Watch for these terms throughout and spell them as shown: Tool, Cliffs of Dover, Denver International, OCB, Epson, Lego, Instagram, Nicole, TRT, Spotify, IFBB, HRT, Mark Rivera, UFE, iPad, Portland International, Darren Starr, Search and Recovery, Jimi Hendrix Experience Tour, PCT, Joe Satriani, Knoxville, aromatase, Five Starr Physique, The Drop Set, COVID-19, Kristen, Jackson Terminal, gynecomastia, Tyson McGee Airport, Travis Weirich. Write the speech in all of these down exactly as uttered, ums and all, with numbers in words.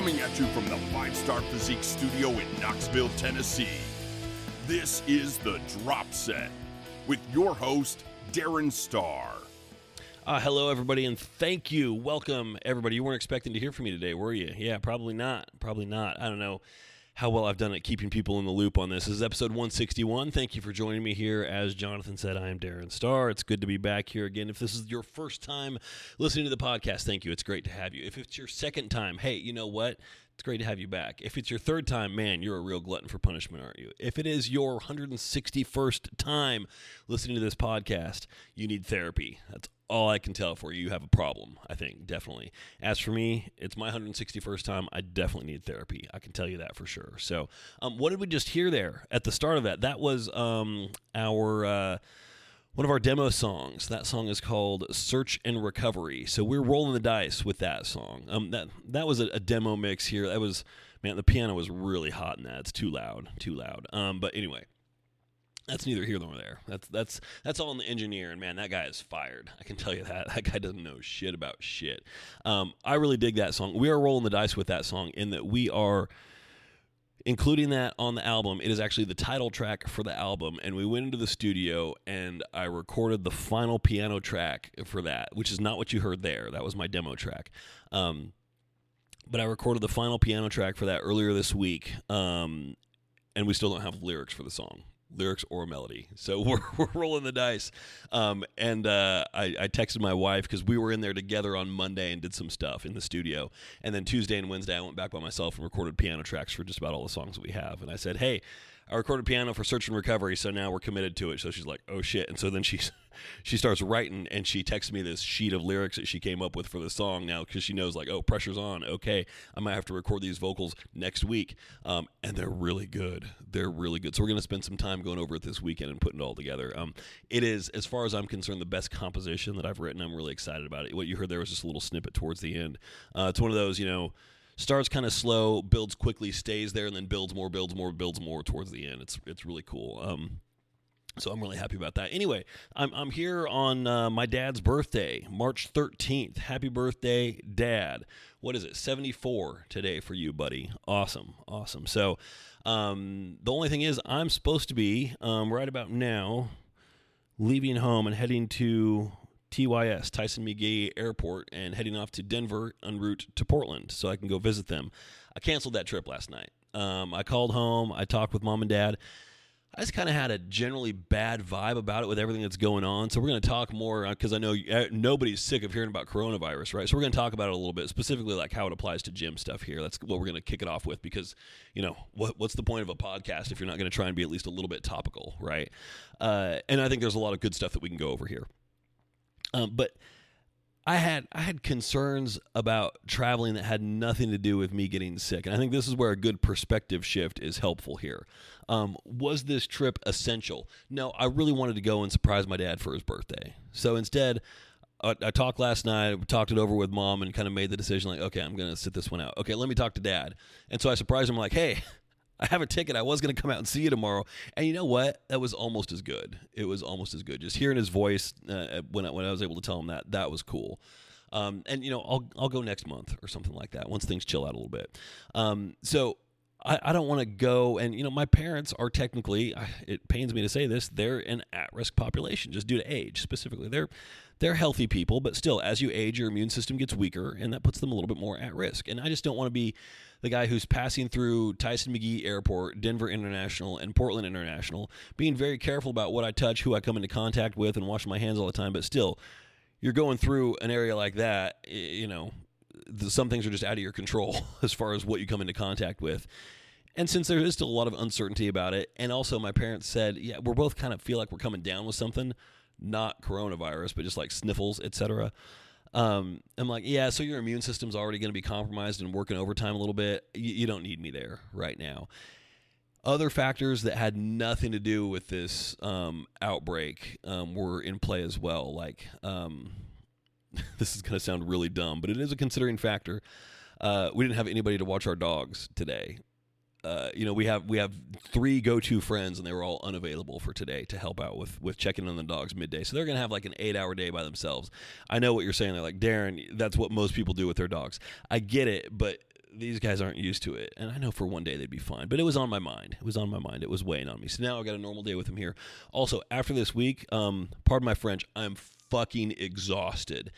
Coming at you from the Five Starr Physique studio in Knoxville, Tennessee, this is The Drop Set with your host, Darren Starr. Uh, hello, everybody, and thank you. Welcome, everybody. You weren't expecting to hear from me today, were you? Yeah, probably not. Probably not. I don't know how well I've done at keeping people in the loop on this. This is episode one sixty-one. Thank you for joining me here. As Jonathan said, I am Darren Starr. It's good to be back here again. If this is your first time listening to the podcast, thank you. It's great to have you. If it's your second time, hey, you know what? It's great to have you back. If it's your third time, man, you're a real glutton for punishment, aren't you? If it is your one hundred sixty-first time listening to this podcast, you need therapy. That's all I can tell for you. You have a problem, I think, definitely. As for me, it's my one hundred sixty-first time. I definitely need therapy. I can tell you that for sure. So um, what did we just hear there at the start of that? That was um, our uh, one of our demo songs. That song is called Search and Recovery. So we're rolling the dice with that song. Um, that that was a, a demo mix here. That was, man, the piano was really hot in that. It's too loud, too loud. Um, but anyway. That's neither here nor there. That's that's that's all in the engineer, and man, that guy is fired. I can tell you that. That guy doesn't know shit about shit. Um, I really dig that song. We are rolling the dice with that song in that we are including that on the album. It is actually the title track for the album, and we went into the studio, and I recorded the final piano track for that, which is not what you heard there. That was my demo track. Um, but I recorded the final piano track for that earlier this week, um, and we still don't have lyrics for the song. Lyrics or melody. So we're, we're rolling the dice. Um, and uh, I, I texted my wife because we were in there together on Monday and did some stuff in the studio. And then Tuesday and Wednesday, I went back by myself and recorded piano tracks for just about all the songs that we have. And I said, hey, I recorded piano for Search and Recovery, so now we're committed to it. So she's like, oh, shit. And so then she's, she starts writing, and she texts me this sheet of lyrics that she came up with for the song now because she knows, like, oh, pressure's on. Okay, I might have to record these vocals next week. Um, and they're really good. They're really good. So we're going to spend some time going over it this weekend and putting it all together. Um, it is, as far as I'm concerned, the best composition that I've written. I'm really excited about it. What you heard there was just a little snippet towards the end. Uh, it's one of those, you know, starts kind of slow, builds quickly, stays there, and then builds more, builds more, builds more towards the end. It's it's really cool. Um, so I'm really happy about that. Anyway, I'm I'm here on uh, my dad's birthday, March thirteenth. Happy birthday, Dad. What is it? seventy-four today for you, buddy. Awesome, awesome. So um, the only thing is, I'm supposed to be um, right about now leaving home and heading to T Y S, Tyson McGee Airport, and heading off to Denver en route to Portland so I can go visit them. I canceled that trip last night. Um, I called home. I talked with Mom and Dad. I just kind of had a generally bad vibe about it with everything that's going on. So we're going to talk more because I know nobody's sick of hearing about coronavirus, right? So we're going to talk about it a little bit, specifically like how it applies to gym stuff here. That's what we're going to kick it off with because, you know, what, what's the point of a podcast if you're not going to try and be at least a little bit topical, right? Uh, and I think there's a lot of good stuff that we can go over here. Um, but I had I had concerns about traveling that had nothing to do with me getting sick. And I think this is where a good perspective shift is helpful here. Um, was this trip essential? No, I really wanted to go and surprise my dad for his birthday. So instead, I, I talked last night, talked it over with Mom and kind of made the decision like, okay, I'm going to sit this one out. Okay, let me talk to Dad. And so I surprised him like, hey, I have a ticket. I was going to come out and see you tomorrow. And you know what? That was almost as good. It was almost as good. Just hearing his voice uh, when, I, when I was able to tell him that, that was cool. Um, and, you know, I'll I'll go next month or something like that once things chill out a little bit. Um, so I, I don't want to go. And, you know, my parents are technically, I, it pains me to say this, they're an at-risk population just due to age specifically. They're They're healthy people, but still, as you age, your immune system gets weaker, and that puts them a little bit more at risk. And I just don't want to be the guy who's passing through Tyson McGee Airport, Denver International, and Portland International, being very careful about what I touch, who I come into contact with, and washing my hands all the time. But still, you're going through an area like that, you know, some things are just out of your control as far as what you come into contact with. And since there is still a lot of uncertainty about it, and also my parents said, yeah, we're both kind of feel like we're coming down with something, not coronavirus, but just like sniffles, et cetera. Um, I'm like, yeah, so your immune system's already going to be compromised and working overtime a little bit. You, you don't need me there right now. Other factors that had nothing to do with this um, outbreak um, were in play as well. Like, um, this is going to sound really dumb, but it is a considering factor. Uh, we didn't have anybody to watch our dogs today. Uh, you know, we have we have three go-to friends, and they were all unavailable for today to help out with, with checking on the dogs midday. So they're going to have like an eight-hour day by themselves. I know what you're saying. They're like, Darren, that's what most people do with their dogs. I get it, but these guys aren't used to it. And I know for one day they'd be fine, but it was on my mind. It was on my mind. It was weighing on me. So now I got a normal day with him here. Also, after this week, um, pardon my French, I'm fucking exhausted.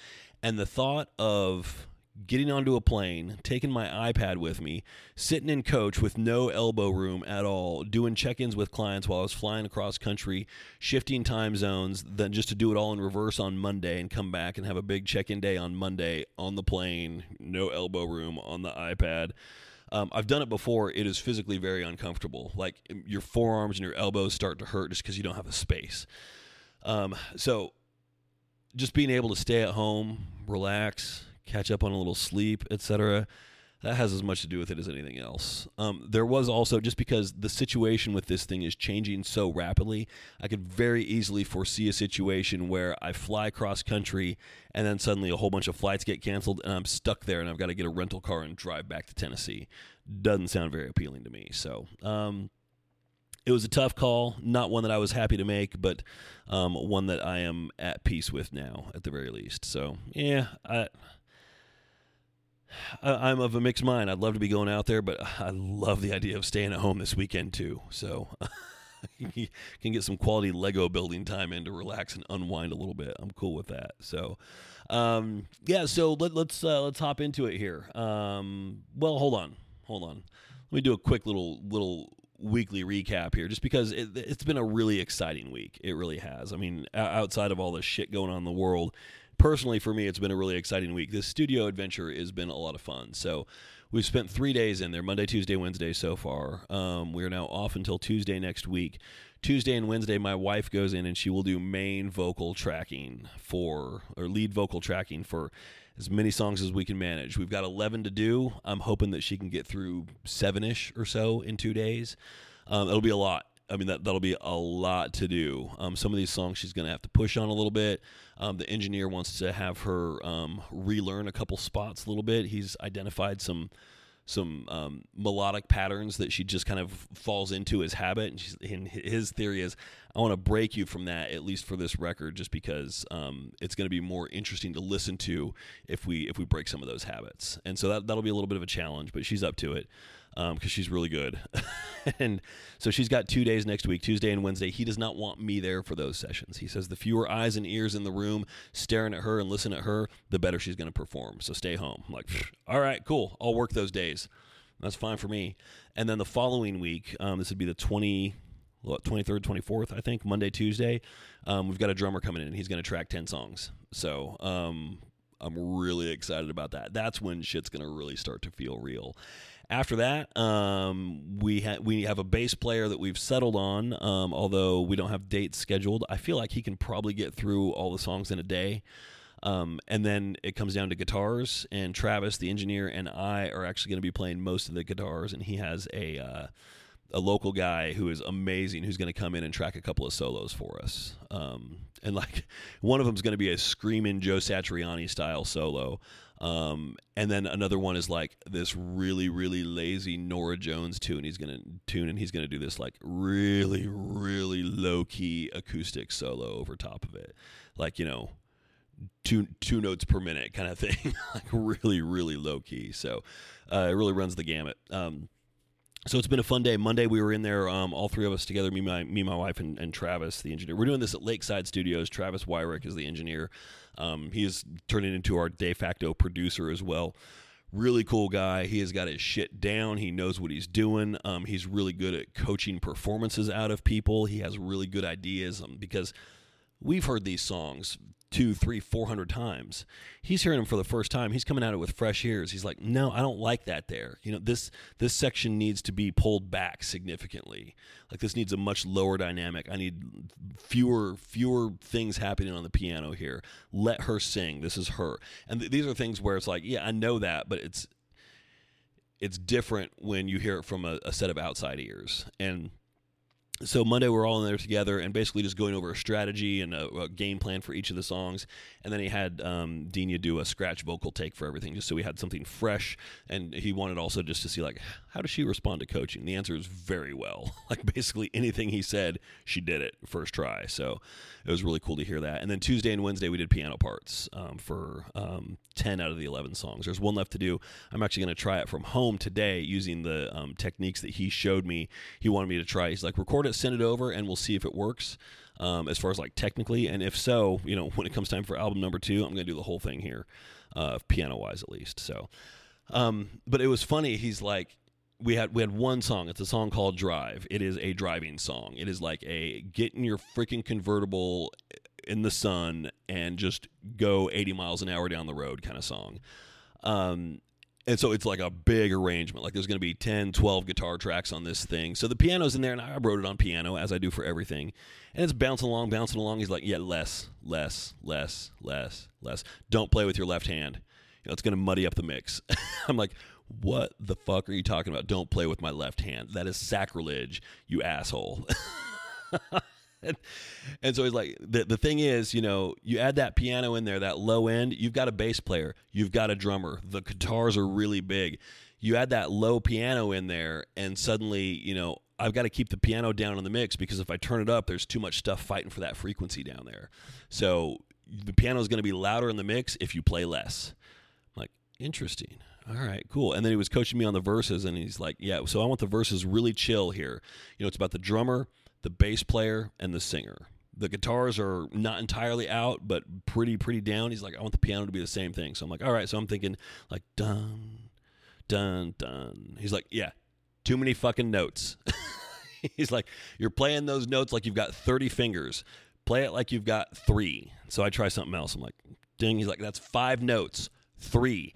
And the thought of getting onto a plane, taking my iPad with me, sitting in coach with no elbow room at all, doing check-ins with clients while I was flying across country, shifting time zones, then just to do it all in reverse on Monday and come back and have a big check-in day on Monday on the plane, no elbow room on the iPad. Um, I've done it before. It is physically very uncomfortable. Like your forearms and your elbows start to hurt just because you don't have the space. Um, so just being able to stay at home, relax, catch up on a little sleep, et cetera. That has as much to do with it as anything else. Um, there was also, just because the situation with this thing is changing so rapidly, I could very easily foresee a situation where I fly cross country and then suddenly a whole bunch of flights get canceled and I'm stuck there and I've got to get a rental car and drive back to Tennessee. Doesn't sound very appealing to me. So, um, it was a tough call, not one that I was happy to make, but um, one that I am at peace with now at the very least. So, yeah, I... I'm of a mixed mind. I'd love to be going out there, but I love the idea of staying at home this weekend too. So you can get some quality Lego building time in to relax and unwind a little bit. I'm cool with that. So, um, yeah, so let, let's, uh, let's hop into it here. Um, well, hold on, hold on. Let me do a quick little, little weekly recap here just because it, it's been a really exciting week. It really has. I mean, outside of all this shit going on in the world, personally, for me, it's been a really exciting week. This studio adventure has been a lot of fun. So we've spent three days in there, Monday, Tuesday, Wednesday so far. Um, we're now off until Tuesday next week. Tuesday and Wednesday, my wife goes in and she will do main vocal tracking for, or lead vocal tracking for as many songs as we can manage. We've got eleven to do. I'm hoping that she can get through seven-ish or so in two days. Um, it'll be a lot. I mean, that, that'll be a lot to do. Um, some of these songs she's going to have to push on a little bit. Um, the engineer wants to have her um, relearn a couple spots a little bit. He's identified some some um, melodic patterns that she just kind of falls into as habit. And, she's, and his theory is, I want to break you from that, at least for this record, just because um, it's going to be more interesting to listen to if we if we break some of those habits. And so that, that'll be a little bit of a challenge, but she's up to it. Um, cause she's really good. And so she's got two days next week, Tuesday and Wednesday. He does not want me there for those sessions. He says the fewer eyes and ears in the room staring at her and listening at her, the better she's going to perform. So stay home. I'm like, all right, cool. I'll work those days. That's fine for me. And then the following week, um, this would be the twentieth, twenty-third, twenty-fourth, I think, Monday, Tuesday. Um, we've got a drummer coming in and he's going to track ten songs. So, um, I'm really excited about that. That's when shit's going to really start to feel real. After that, um, we, ha- we have a bass player that we've settled on, um, although we don't have dates scheduled. I feel like he can probably get through all the songs in a day. Um, and then it comes down to guitars, and Travis, the engineer, and I are actually going to be playing most of the guitars, and he has a... Uh, a local guy who is amazing, who's going to come in and track a couple of solos for us. Um, and like one of them is going to be a screaming Joe Satriani style solo. Um, and then another one is like this really, really lazy Nora Jones tune. He's going to tune and he's going to do this like really, really low key acoustic solo over top of it. Like, you know, Two two notes per minute kind of thing, like really, really low key. So, uh, it really runs the gamut. Um, So it's been a fun day. Monday we were in there, um, all three of us together, me, my, me, my wife, and, and Travis, the engineer. We're doing this at Lakeside Studios. Travis Weirich is the engineer. Um, he is turning into our de facto producer as well. Really cool guy. He has got his shit down. He knows what he's doing. Um, he's really good at coaching performances out of people. He has really good ideas um, because we've heard these songs two, three, four hundred times. He's hearing them for the first time. He's coming at it with fresh ears. He's like, no, I don't like that there. You know, this this section needs to be pulled back significantly. Like this needs a much lower dynamic. I need fewer fewer things happening on the piano here. Let her sing. This is her. And th- these are things where it's like, yeah, I know that, but it's it's different when you hear it from a, a set of outside ears. And so Monday we're all in there together and basically just going over a strategy and a, a game plan for each of the songs. And then he had um, Dina do a scratch vocal take for everything just so we had something fresh. And he wanted also just to see like How does she respond to coaching? The answer is very well. Like basically anything he said, she did it first try. So it was really cool to hear that. And then Tuesday and Wednesday, we did piano parts um, for um, ten out of the eleven songs. There's one left to do. I'm actually going to try it from home today using the um, techniques that he showed me. He wanted me to try. He's like, record it, send it over, and we'll see if it works um, as far as like technically. And if so, you know, when it comes time for album number two, I'm going to do the whole thing here, uh, piano-wise at least. So, um, but it was funny. He's like, We had we had one song. It's a song called Drive. It is a driving song. It is like a get in your freaking convertible in the sun and just go eighty miles an hour down the road kind of song. Um, and so it's like a big arrangement. Like there's going to be ten, twelve guitar tracks on this thing. So the piano's in there, and I wrote it on piano, as I do for everything. And it's bouncing along, bouncing along. He's like, yeah, less, less, less, less, less. Don't play with your left hand. You know, it's going to muddy up the mix. I'm like, what the fuck are you talking about? Don't play with my left hand. That is sacrilege, you asshole. and, and so he's like, the, the thing is, you know, you add that piano in there, that low end, you've got a bass player, you've got a drummer, the guitars are really big. You add that low piano in there and suddenly, you know, I've got to keep the piano down in the mix because if I turn it up, there's too much stuff fighting for that frequency down there. So the piano is going to be louder in the mix if you play less. I'm like, interesting. All right, cool. And then he was coaching me on the verses, and he's like, yeah, so I want the verses really chill here. You know, it's about the drummer, the bass player, and the singer. The guitars are not entirely out, but pretty, pretty down. He's like, I want the piano to be the same thing. So I'm like, all right. So I'm thinking, like, dun, dun, dun. He's like, yeah, too many fucking notes. He's like, you're playing those notes like you've got thirty fingers. Play it like you've got three. So I try something else. I'm like, ding. He's like, that's five notes, three.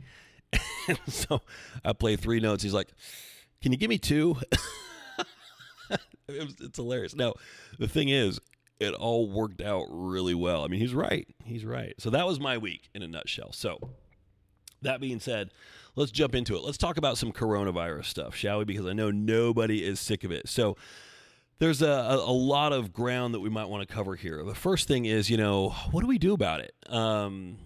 And so I play three notes. He's like, can you give me two? it was, it's hilarious. No, the thing is, it all worked out really well. I mean, he's right. He's right. So that was my week in a nutshell. So that being said, let's jump into it. Let's talk about some coronavirus stuff, shall we? Because I know nobody is sick of it. So there's a, a lot of ground that we might want to cover here. The first thing is, you know, what do we do about it? Um,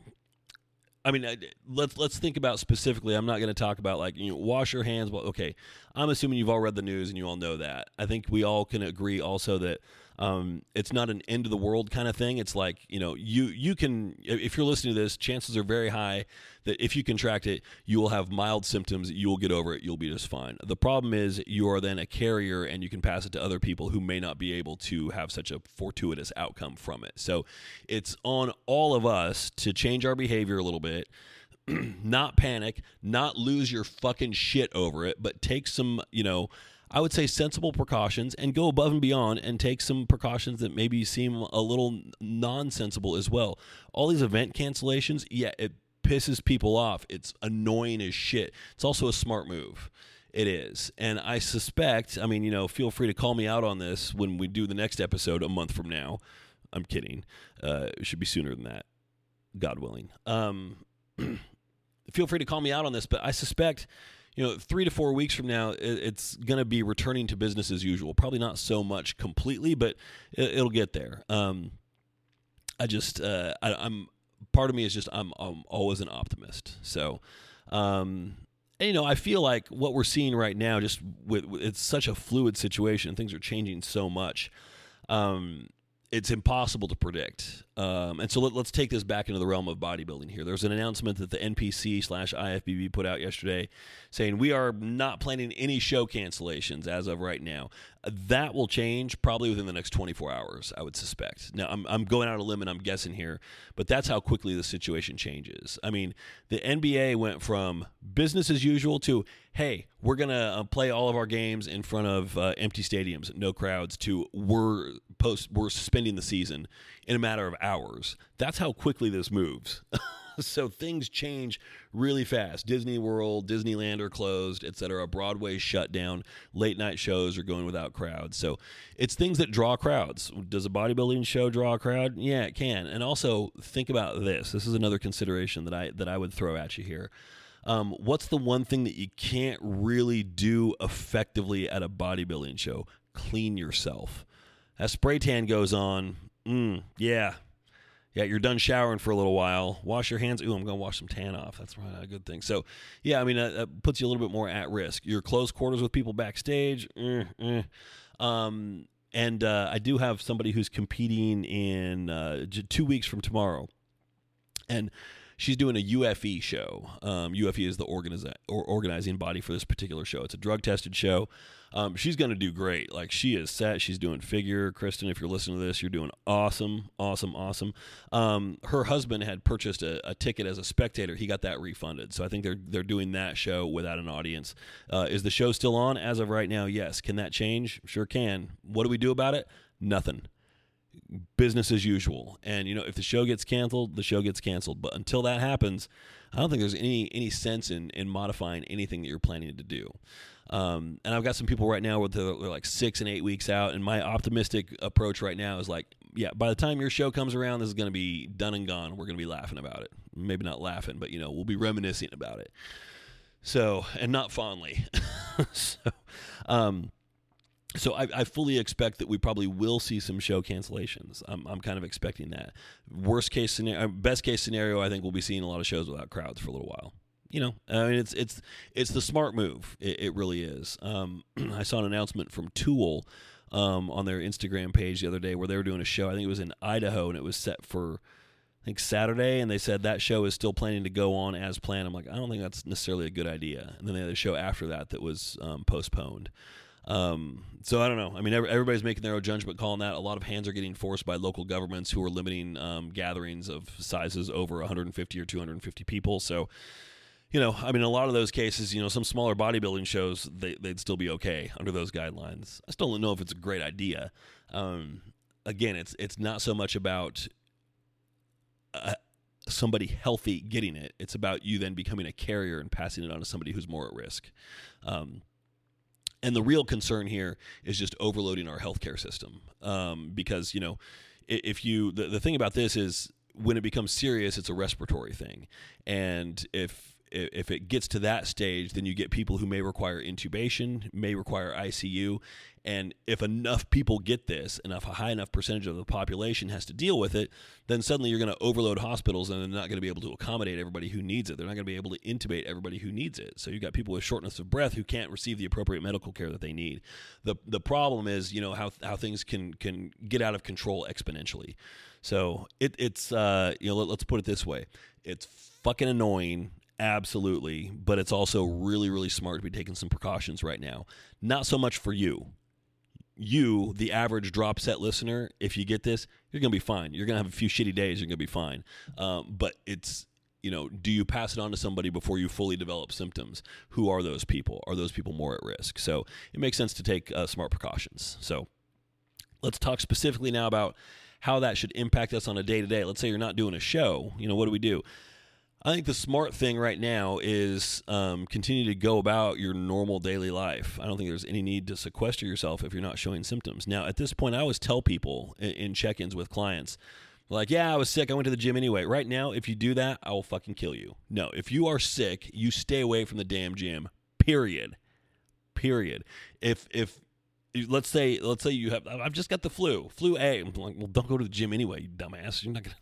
I mean, let's let's think about specifically. I'm not going to talk about like, you know, wash your hands. Well, okay, I'm assuming you've all read the news and you all know that. I think we all can agree also that um, it's not an end of the world kind of thing. It's like, you know, you you can, if you're listening to this, chances are very high that if you contract it, you will have mild symptoms. You will get over it. You'll be just fine. The problem is you are then a carrier and you can pass it to other people who may not be able to have such a fortuitous outcome from it. So it's on all of us to change our behavior a little bit. It, not panic, not lose your fucking shit over it, but take some, you know, I would say sensible precautions and go above and beyond and take some precautions that maybe seem a little nonsensible as well. All these event cancellations, yeah, it pisses people off. It's annoying as shit. It's also a smart move. It is. And I suspect, I mean, you know, feel free to call me out on this when we do the next episode a month from now. I'm kidding. Uh, it should be sooner than that. God willing. Um, feel free to call me out on this, but I suspect, you know, three to four weeks from now, it's going to be returning to business as usual. Probably not so much completely, but it'll get there. Um, I just, uh, I, I'm, part of me is just, I'm, I'm always an optimist. So, um, and, you know, I feel like what we're seeing right now, just with, it's such a fluid situation. Things are changing so much. Um, It's impossible to predict. Um, and so let, let's take this back into the realm of bodybuilding here. There's an announcement that the N P C slash I F B B put out yesterday saying we are not planning any show cancellations as of right now. That will change probably within the next twenty-four hours, I would suspect. Now, I'm, I'm going out on a limb and I'm guessing here, but that's how quickly the situation changes. I mean, the N B A went from business as usual to, hey, we're going to play all of our games in front of uh, empty stadiums, no crowds, to we're post we're suspending the season in a matter of hours. That's how quickly this moves. So things change really fast. Disney World, Disneyland are closed, et cetera. Broadway shut down. Late night shows are going without crowds. So it's things that draw crowds. Does a bodybuilding show draw a crowd? Yeah, it can. And also think about this. This is another consideration that I that I would throw at you here. Um, what's the one thing that you can't really do effectively at a bodybuilding show? Clean yourself. That spray tan goes on. Mm, yeah. Yeah, you're done showering for a little while. Wash your hands. Ooh, I'm going to wash some tan off. That's probably not a good thing. So, yeah, I mean, that uh, puts you a little bit more at risk. Your close quarters with people backstage. Eh, eh. Um, and uh, I do have somebody who's competing in uh, j- two weeks from tomorrow. And she's doing a U F E show. Um, U F E is the organiza- or organizing body for this particular show. It's a drug-tested show. Um, she's going to do great. Like, she is set. She's doing figure. Kristen, if you're listening to this, you're doing awesome, awesome, awesome. Um, her husband had purchased a, a ticket as a spectator. He got that refunded. So I think they're they're doing that show without an audience. Uh, is the show still on? As of right now, yes. Can that change? Sure can. What do we do about it? Nothing. Business as usual. And, you know, if the show gets canceled, the show gets canceled. But until that happens, I don't think there's any any sense in, in modifying anything that you're planning to do. Um, and I've got some people right now where they're, they're like six and eight weeks out. And my optimistic approach right now is like, yeah, by the time your show comes around, this is going to be done and gone. We're going to be laughing about it. Maybe not laughing, but, you know, we'll be reminiscing about it. So, and not fondly. so, um, So I, I fully expect that we probably will see some show cancellations. I'm, I'm kind of expecting that. Worst case scenario, best case scenario, I think we'll be seeing a lot of shows without crowds for a little while. You know, I mean, it's it's it's the smart move. It, it really is. Um, I saw an announcement from Tool um, on their Instagram page the other day where they were doing a show. I think it was in Idaho, and it was set for I think Saturday, and they said that show is still planning to go on as planned. I'm like, I don't think that's necessarily a good idea. And then they had a show after that that was um, postponed. Um, so I don't know. I mean, everybody's making their own judgment call on that. A lot of hands are getting forced by local governments who are limiting, um, gatherings of sizes over one hundred fifty or two hundred fifty people. So, you know, I mean, a lot of those cases, you know, some smaller bodybuilding shows, they, they'd still be okay under those guidelines. I still don't know if it's a great idea. Um, again, it's, it's not so much about, uh, somebody healthy getting it. It's about you then becoming a carrier and passing it on to somebody who's more at risk. Um, And the real concern here is just overloading our healthcare system. Um, because, you know, if you, the, the thing about this is when it becomes serious, it's a respiratory thing. And if, if it gets to that stage, then you get people who may require intubation, may require I C U. And if enough people get this, enough, a high enough percentage of the population has to deal with it, then suddenly you're going to overload hospitals and they're not going to be able to accommodate everybody who needs it. They're not going to be able to intubate everybody who needs it. So you've got people with shortness of breath who can't receive the appropriate medical care that they need. The the problem is, you know, how how things can, can get out of control exponentially. So it, it's, uh, you know, let, let's put it this way. It's fucking annoying. Absolutely. But it's also really, really smart to be taking some precautions right now. Not so much for you. You, the average drop set listener, if you get this, you're going to be fine. You're going to have a few shitty days. You're going to be fine. Um, but it's, you know, do you pass it on to somebody before you fully develop symptoms? Who are those people? Are those people more at risk? So it makes sense to take uh, smart precautions. So let's talk specifically now about how that should impact us on a day to day. Let's say you're not doing a show. You know, what do we do? I think the smart thing right now is um, continue to go about your normal daily life. I don't think there's any need to sequester yourself if you're not showing symptoms. Now, at this point, I always tell people in, in check-ins with clients, like, yeah, I was sick. I went to the gym anyway. Right now, if you do that, I will fucking kill you. No, if you are sick, you stay away from the damn gym, period, period. If if let's say let's say you have, I've just got the flu, flu A. I'm like, well, don't go to the gym anyway, you dumbass. You're not going to.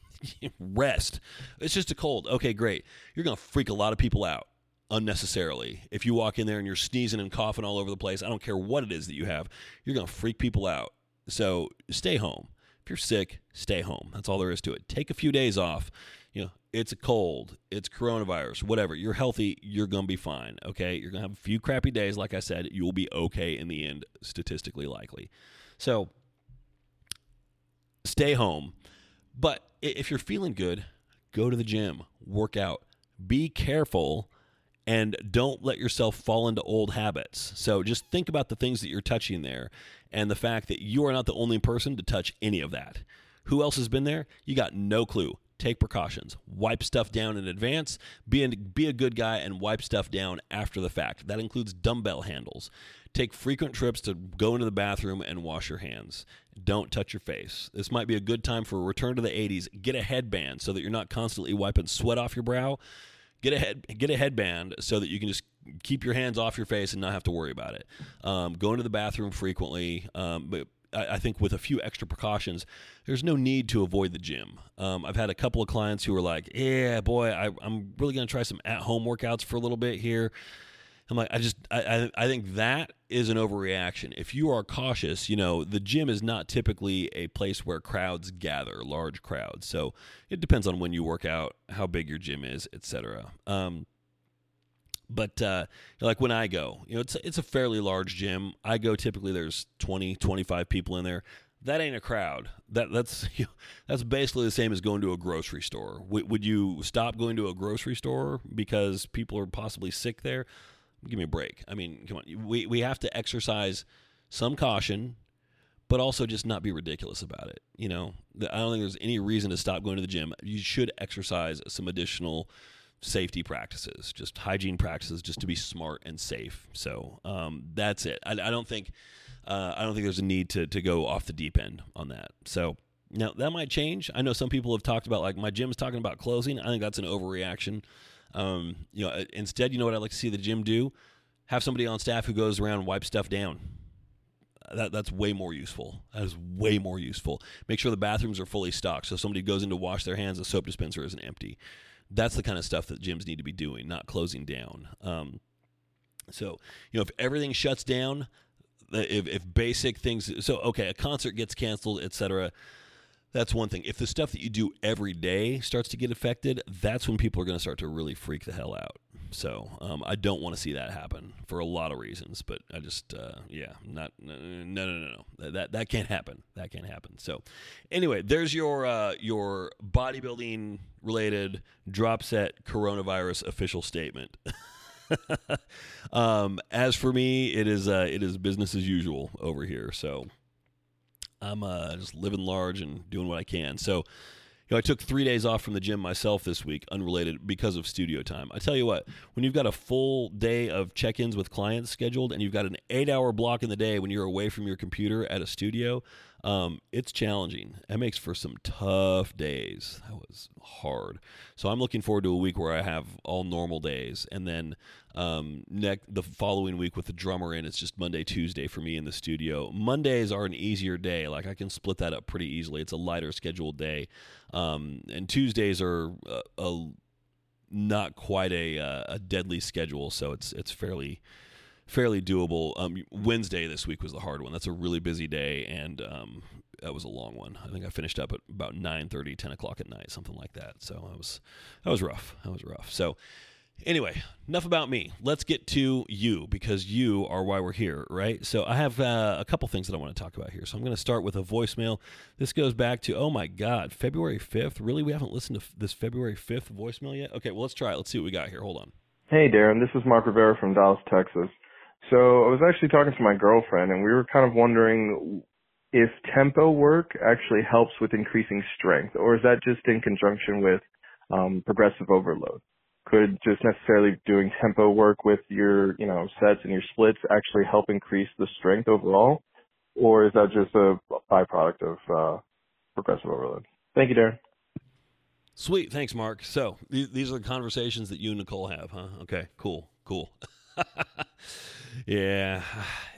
Rest. It's just a cold. Okay, great. You're going to freak a lot of people out unnecessarily. If you walk in there and you're sneezing and coughing all over the place, I don't care what it is that you have, you're going to freak people out. So stay home. If you're sick, stay home. That's all there is to it. Take a few days off. You know, it's a cold, it's coronavirus, whatever. You're healthy, you're going to be fine. Okay. You're going to have a few crappy days. Like I said, you'll be okay in the end, statistically likely. So stay home. But if you're feeling good, go to the gym, work out, be careful, and don't let yourself fall into old habits. So just think about the things that you're touching there and the fact that you are not the only person to touch any of that. Who else has been there? You got no clue. Take precautions. Wipe stuff down in advance. Be a, be a good guy and wipe stuff down after the fact. That includes dumbbell handles. Take frequent trips to go into the bathroom and wash your hands. Don't touch your face. This might be a good time for a return to the eighties. Get a headband so that you're not constantly wiping sweat off your brow. Get a head, get a headband so that you can just keep your hands off your face and not have to worry about it. Um, go into the bathroom frequently. Um, but I think with a few extra precautions, there's no need to avoid the gym. Um, I've had a couple of clients who are like, yeah, boy, I, I'm really going to try some at-home workouts for a little bit here. I'm like, I just, I, I think that is an overreaction. If you are cautious, you know, the gym is not typically a place where crowds gather, large crowds. So it depends on when you work out, how big your gym is, et cetera. Um, But uh, like when I go, you know, it's, it's a fairly large gym. I go typically there's twenty, twenty-five people in there. That ain't a crowd. That that's you know, that's basically the same as going to a grocery store. W- would you stop going to a grocery store because people are possibly sick there? Give me a break. I mean, come on. We, we have to exercise some caution, but also just not be ridiculous about it. You know, I don't think there's any reason to stop going to the gym. You should exercise some additional safety practices, just hygiene practices, just to be smart and safe. So um, that's it. I, I don't think uh, I don't think there's a need to to go off the deep end on that. So now that might change. I know some people have talked about like my gym's talking about closing. I think that's an overreaction. Um, you know, instead, you know what I'd like to see the gym do? Have somebody on staff who goes around and wipes stuff down. That, that's way more useful. That is way more useful. Make sure the bathrooms are fully stocked. So if somebody goes in to wash their hands, the soap dispenser isn't empty. That's the kind of stuff that gyms need to be doing, not closing down. Um, so, you know, if everything shuts down, if, if basic things, so, okay, a concert gets canceled, et cetera, that's one thing. If the stuff that you do every day starts to get affected, that's when people are going to start to really freak the hell out. So um, I don't want to see that happen for a lot of reasons, but I just, uh, yeah, not, no, no, no, no, that, that can't happen. That can't happen. So anyway, there's your, uh, your bodybuilding related drop set coronavirus official statement. um, as for me, it is, uh, it is business as usual over here. So I'm, uh, just living large and doing what I can. So, you know, I took three days off from the gym myself this week, unrelated, because of studio time. I tell you what, when you've got a full day of check-ins with clients scheduled and you've got an eight-hour block in the day when you're away from your computer at a studio, um, it's challenging. It makes for some tough days. That was hard. So I'm looking forward to a week where I have all normal days. And then um, next, the following week with the drummer in, it's just Monday, Tuesday for me in the studio. Mondays are an easier day. Like I can split that up pretty easily. It's a lighter scheduled day. Um, and Tuesdays are a, a not quite a, a deadly schedule, so it's it's fairly fairly doable. Um, Wednesday this week was the hard one. That's a really busy day, and um, that was a long one. I think I finished up at about nine thirty, ten o'clock at night, something like that. So that was that was rough. That was rough. So anyway, enough about me. Let's get to you, because you are why we're here, right? So I have uh, a couple things that I want to talk about here. So I'm going to start with a voicemail. This goes back to, oh my God, February fifth? Really? We haven't listened to this February fifth voicemail yet? Okay, well, let's try it. Let's see what we got here. Hold on. Hey, Darren. This is Mark Rivera from Dallas, Texas. So I was actually talking to my girlfriend, and we were kind of wondering if tempo work actually helps with increasing strength, or is that just in conjunction with um, progressive overload? Could just necessarily doing tempo work with your, you know, sets and your splits actually help increase the strength overall? Or is that just a byproduct of uh, progressive overload? Thank you, Darren. Sweet. Thanks, Mark. So th- these are the conversations that you and Nicole have, huh? Okay, cool, cool. Yeah,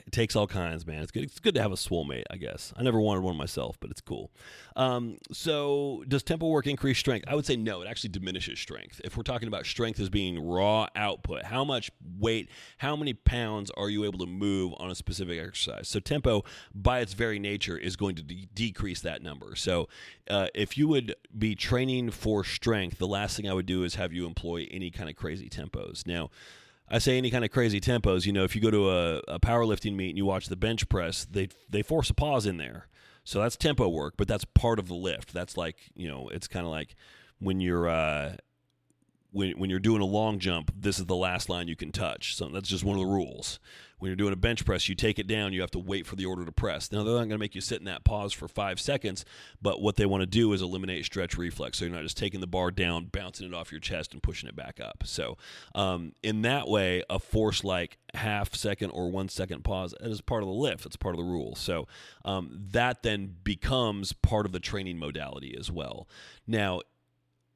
it takes all kinds, man. It's good. It's good to have a swole mate, I guess. I never wanted one myself, but it's cool. Um, so does tempo work increase strength? I would say no, it actually diminishes strength. If we're talking about strength as being raw output, how much weight, how many pounds are you able to move on a specific exercise? So tempo, by its very nature, is going to de- decrease that number. So uh, if you would be training for strength, the last thing I would do is have you employ any kind of crazy tempos. Now, I say any kind of crazy tempos. You know, if you go to a, a powerlifting meet and you watch the bench press, they they force a pause in there. So that's tempo work, but that's part of the lift. That's like, you know, it's kind of like when you're uh, when when you're doing a long jump, this is the last line you can touch. So that's just one of the rules. When you're doing a bench press, you take it down, you have to wait for the order to press. Now, they're not going to make you sit in that pause for five seconds, but what they want to do is eliminate stretch reflex, so you're not just taking the bar down, bouncing it off your chest, and pushing it back up. So um, in that way, a force like half second or one second pause is part of the lift. It's part of the rule. So um, that then becomes part of the training modality as well. Now,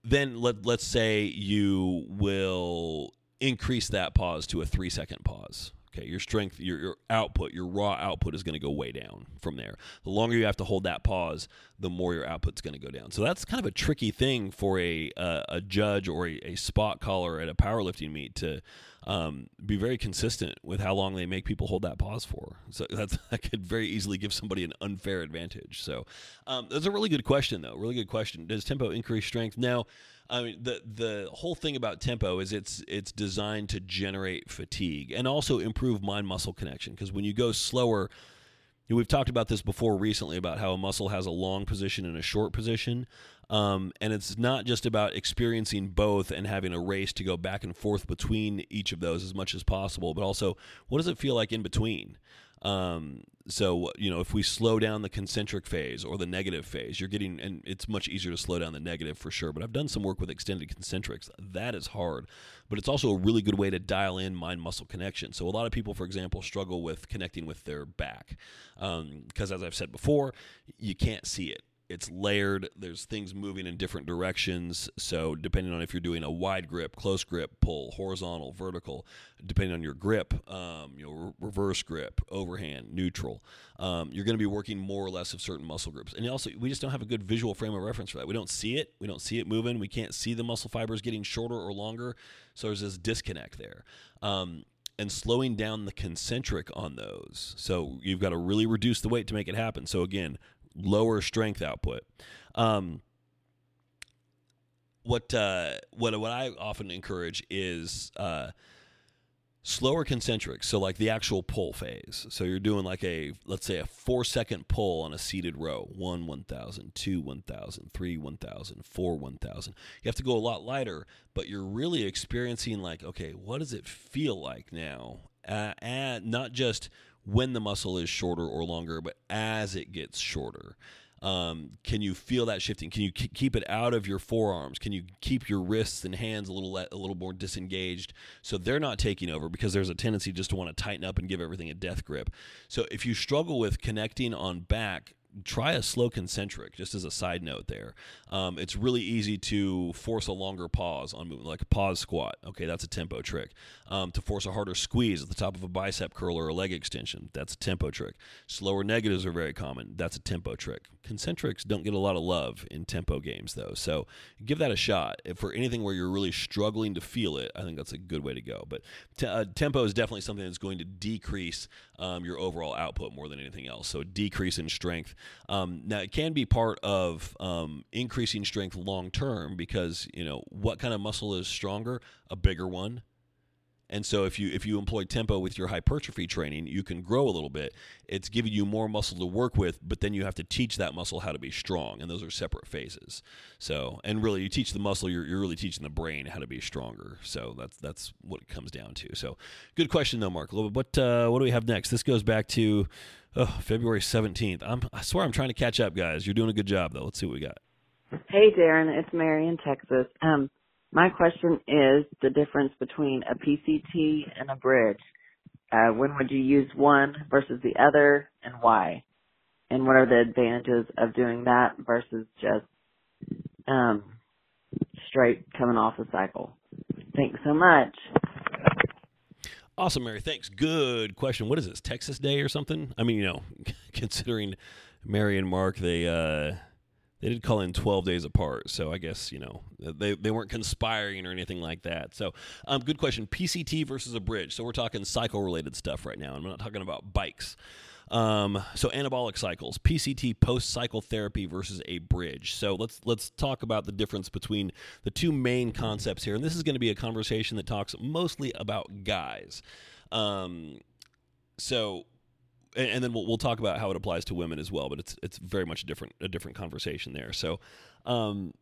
then let, let's say you will increase that pause to a three-second pause. okay, your strength, your, your output, your raw output is going to go way down from there. The longer you have to hold that pause, the more your output's going to go down. So that's kind of a tricky thing for a uh, a judge or a, a spot caller at a powerlifting meet to um, be very consistent with how long they make people hold that pause for. So that's, that could very easily give somebody an unfair advantage. So um, that's a really good question, though. Really good question. Does tempo increase strength? Now, I mean, the the whole thing about tempo is it's it's designed to generate fatigue and also improve mind-muscle connection, because when you go slower, we've talked about this before recently about how a muscle has a long position and a short position, um, and it's not just about experiencing both and having a race to go back and forth between each of those as much as possible, but also what does it feel like in between? Um, so, you know, if we slow down the concentric phase or the negative phase, you're getting, and it's much easier to slow down the negative for sure, but I've done some work with extended concentrics. That is hard, but it's also a really good way to dial in mind-muscle connection. So a lot of people, for example, struggle with connecting with their back. Um, because as I've said before, you can't see it. It's layered. There's things moving in different directions. So depending on if you're doing a wide grip, close grip, pull, horizontal, vertical, depending on your grip, um, you know, re- reverse grip, overhand, neutral, um, you're going to be working more or less of certain muscle groups. And also, we just don't have a good visual frame of reference for that. We don't see it. We don't see it moving. We can't see the muscle fibers getting shorter or longer. So there's this disconnect there. Um, and slowing down the concentric on those. So you've got to really reduce the weight to make it happen. So again, lower strength output. Um, what uh, what what I often encourage is uh, slower concentrics. So like the actual pull phase. So you're doing like a, let's say a four second pull on a seated row. One, one thousand, two, one thousand, three, one thousand, four, one thousand. You have to go a lot lighter, but you're really experiencing like, okay, what does it feel like now? Uh, and not just when the muscle is shorter or longer, but as it gets shorter. Um, can you feel that shifting? Can you k- keep it out of your forearms? Can you keep your wrists and hands a little le- a little more disengaged so they're not taking over, because there's a tendency just to want to tighten up and give everything a death grip. So if you struggle with connecting on back, try a slow concentric, just as a side note there. Um, it's really easy to force a longer pause on movement, like a pause squat. Okay, that's a tempo trick. Um, to force a harder squeeze at the top of a bicep curl or a leg extension, that's a tempo trick. Slower negatives are very common. That's a tempo trick. Concentrics don't get a lot of love in tempo games, though. So give that a shot. If for anything where you're really struggling to feel it, I think that's a good way to go. But t- uh, tempo is definitely something that's going to decrease um, your overall output more than anything else. So decrease in strength. Um, now, it can be part of um, increasing strength long-term, because, you know, what kind of muscle is stronger? A bigger one. And so if you if you employ tempo with your hypertrophy training, you can grow a little bit. It's giving you more muscle to work with, but then you have to teach that muscle how to be strong, and those are separate phases. So, and really, you teach the muscle, you're, you're really teaching the brain how to be stronger. So that's that's what it comes down to. So good question, though, Mark. What, uh, what do we have next? This goes back to... Oh, February seventeenth. I'm, I swear I'm trying to catch up, guys. You're doing a good job, though. Let's see what we got. Hey, Darren. It's Mary in Texas. Um, my question is the difference between a P C T and a bridge. Uh, when would you use one versus the other, and why? And what are the advantages of doing that versus just um, straight coming off the cycle? Thanks so much. Awesome, Mary. Thanks. Good question. What is this, Texas Day or something? I mean, you know, considering Mary and Mark, they uh, they did call in twelve days apart. So I guess, you know, they, they weren't conspiring or anything like that. So um, good question. P C T versus a bridge. So we're talking cycle-related stuff right now. I'm not talking about bikes. Um, so anabolic cycles, P C T, post-cycle therapy versus a bridge. So let's let's talk about the difference between the two main concepts here. And this is going to be a conversation that talks mostly about guys. Um, so, and, and then we'll we'll talk about how it applies to women as well. But it's it's very much a different a different conversation there. So, um,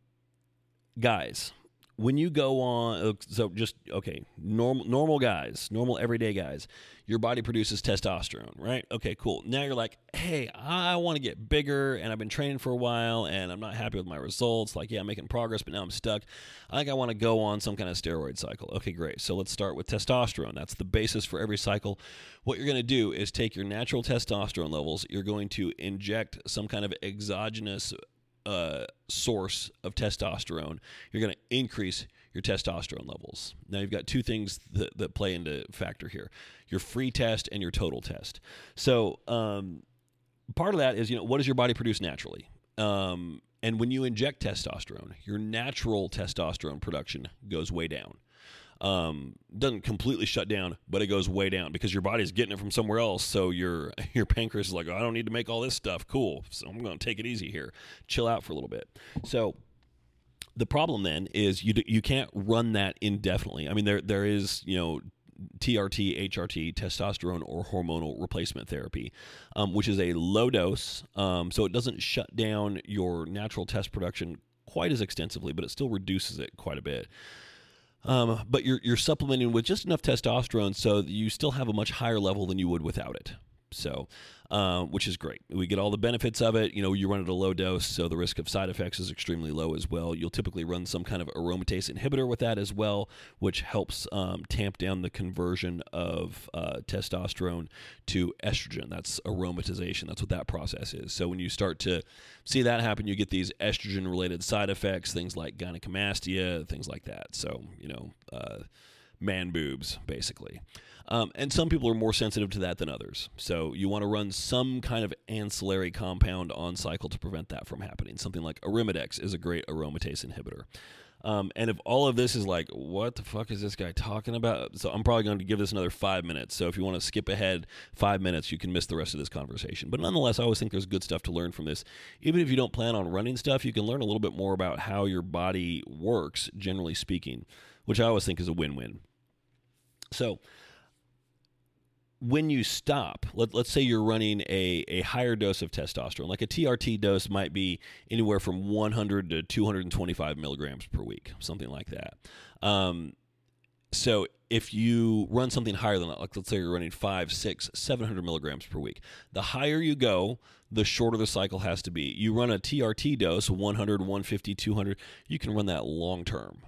guys, when you go on, so just okay, normal normal guys, normal everyday guys, your body produces testosterone, right? Okay, cool. Now you're like, hey, I want to get bigger, and I've been training for a while, and I'm not happy with my results. Like, yeah, I'm making progress, but now I'm stuck. I think I want to go on some kind of steroid cycle. Okay, great. So let's start with testosterone. That's the basis for every cycle. What you're going to do is take your natural testosterone levels. You're going to inject some kind of exogenous uh, source of testosterone, you're going to increase your testosterone levels. Now, you've got two things that, that play into factor here, your free test and your total test. So um, part of that is, you know, what does your body produce naturally? Um, and when you inject testosterone, your natural testosterone production goes way down. Um, doesn't completely shut down, but it goes way down because your body's getting it from somewhere else. So your, your pancreas is like, oh, I don't need to make all this stuff. Cool. So I'm going to take it easy here. Chill out for a little bit. So the problem then is you, d- you can't run that indefinitely. I mean, there, there is, you know, T R T, H R T, testosterone or hormonal replacement therapy, um, which is a low dose. Um, so it doesn't shut down your natural test production quite as extensively, but it still reduces it quite a bit. Um, but you're you're supplementing with just enough testosterone so that you still have a much higher level than you would without it. So, um, which is great. We get all the benefits of it. You know, you run at a low dose, so the risk of side effects is extremely low as well. You'll typically run some kind of aromatase inhibitor with that as well, which helps um, tamp down the conversion of uh, testosterone to estrogen. That's aromatization. That's what that process is. So when you start to see that happen, you get these estrogen-related side effects, things like gynecomastia, things like that. So, you know, uh, man boobs, basically. Um, and some people are more sensitive to that than others. So you want to run some kind of ancillary compound on cycle to prevent that from happening. Something like Arimidex is a great aromatase inhibitor. Um, and if all of this is like, what the fuck is this guy talking about? So I'm probably going to give this another five minutes. So if you want to skip ahead five minutes, you can miss the rest of this conversation. But nonetheless, I always think there's good stuff to learn from this. Even if you don't plan on running stuff, you can learn a little bit more about how your body works, generally speaking, which I always think is a win-win. So when you stop, let, let's say you're running a, a higher dose of testosterone, like a T R T dose might be anywhere from one hundred to two hundred twenty-five milligrams per week, something like that. Um, so if you run something higher than that, like let's say you're running five, six, seven hundred milligrams per week, the higher you go, the shorter the cycle has to be. You run a T R T dose, one hundred, one fifty, two hundred, you can run that long term,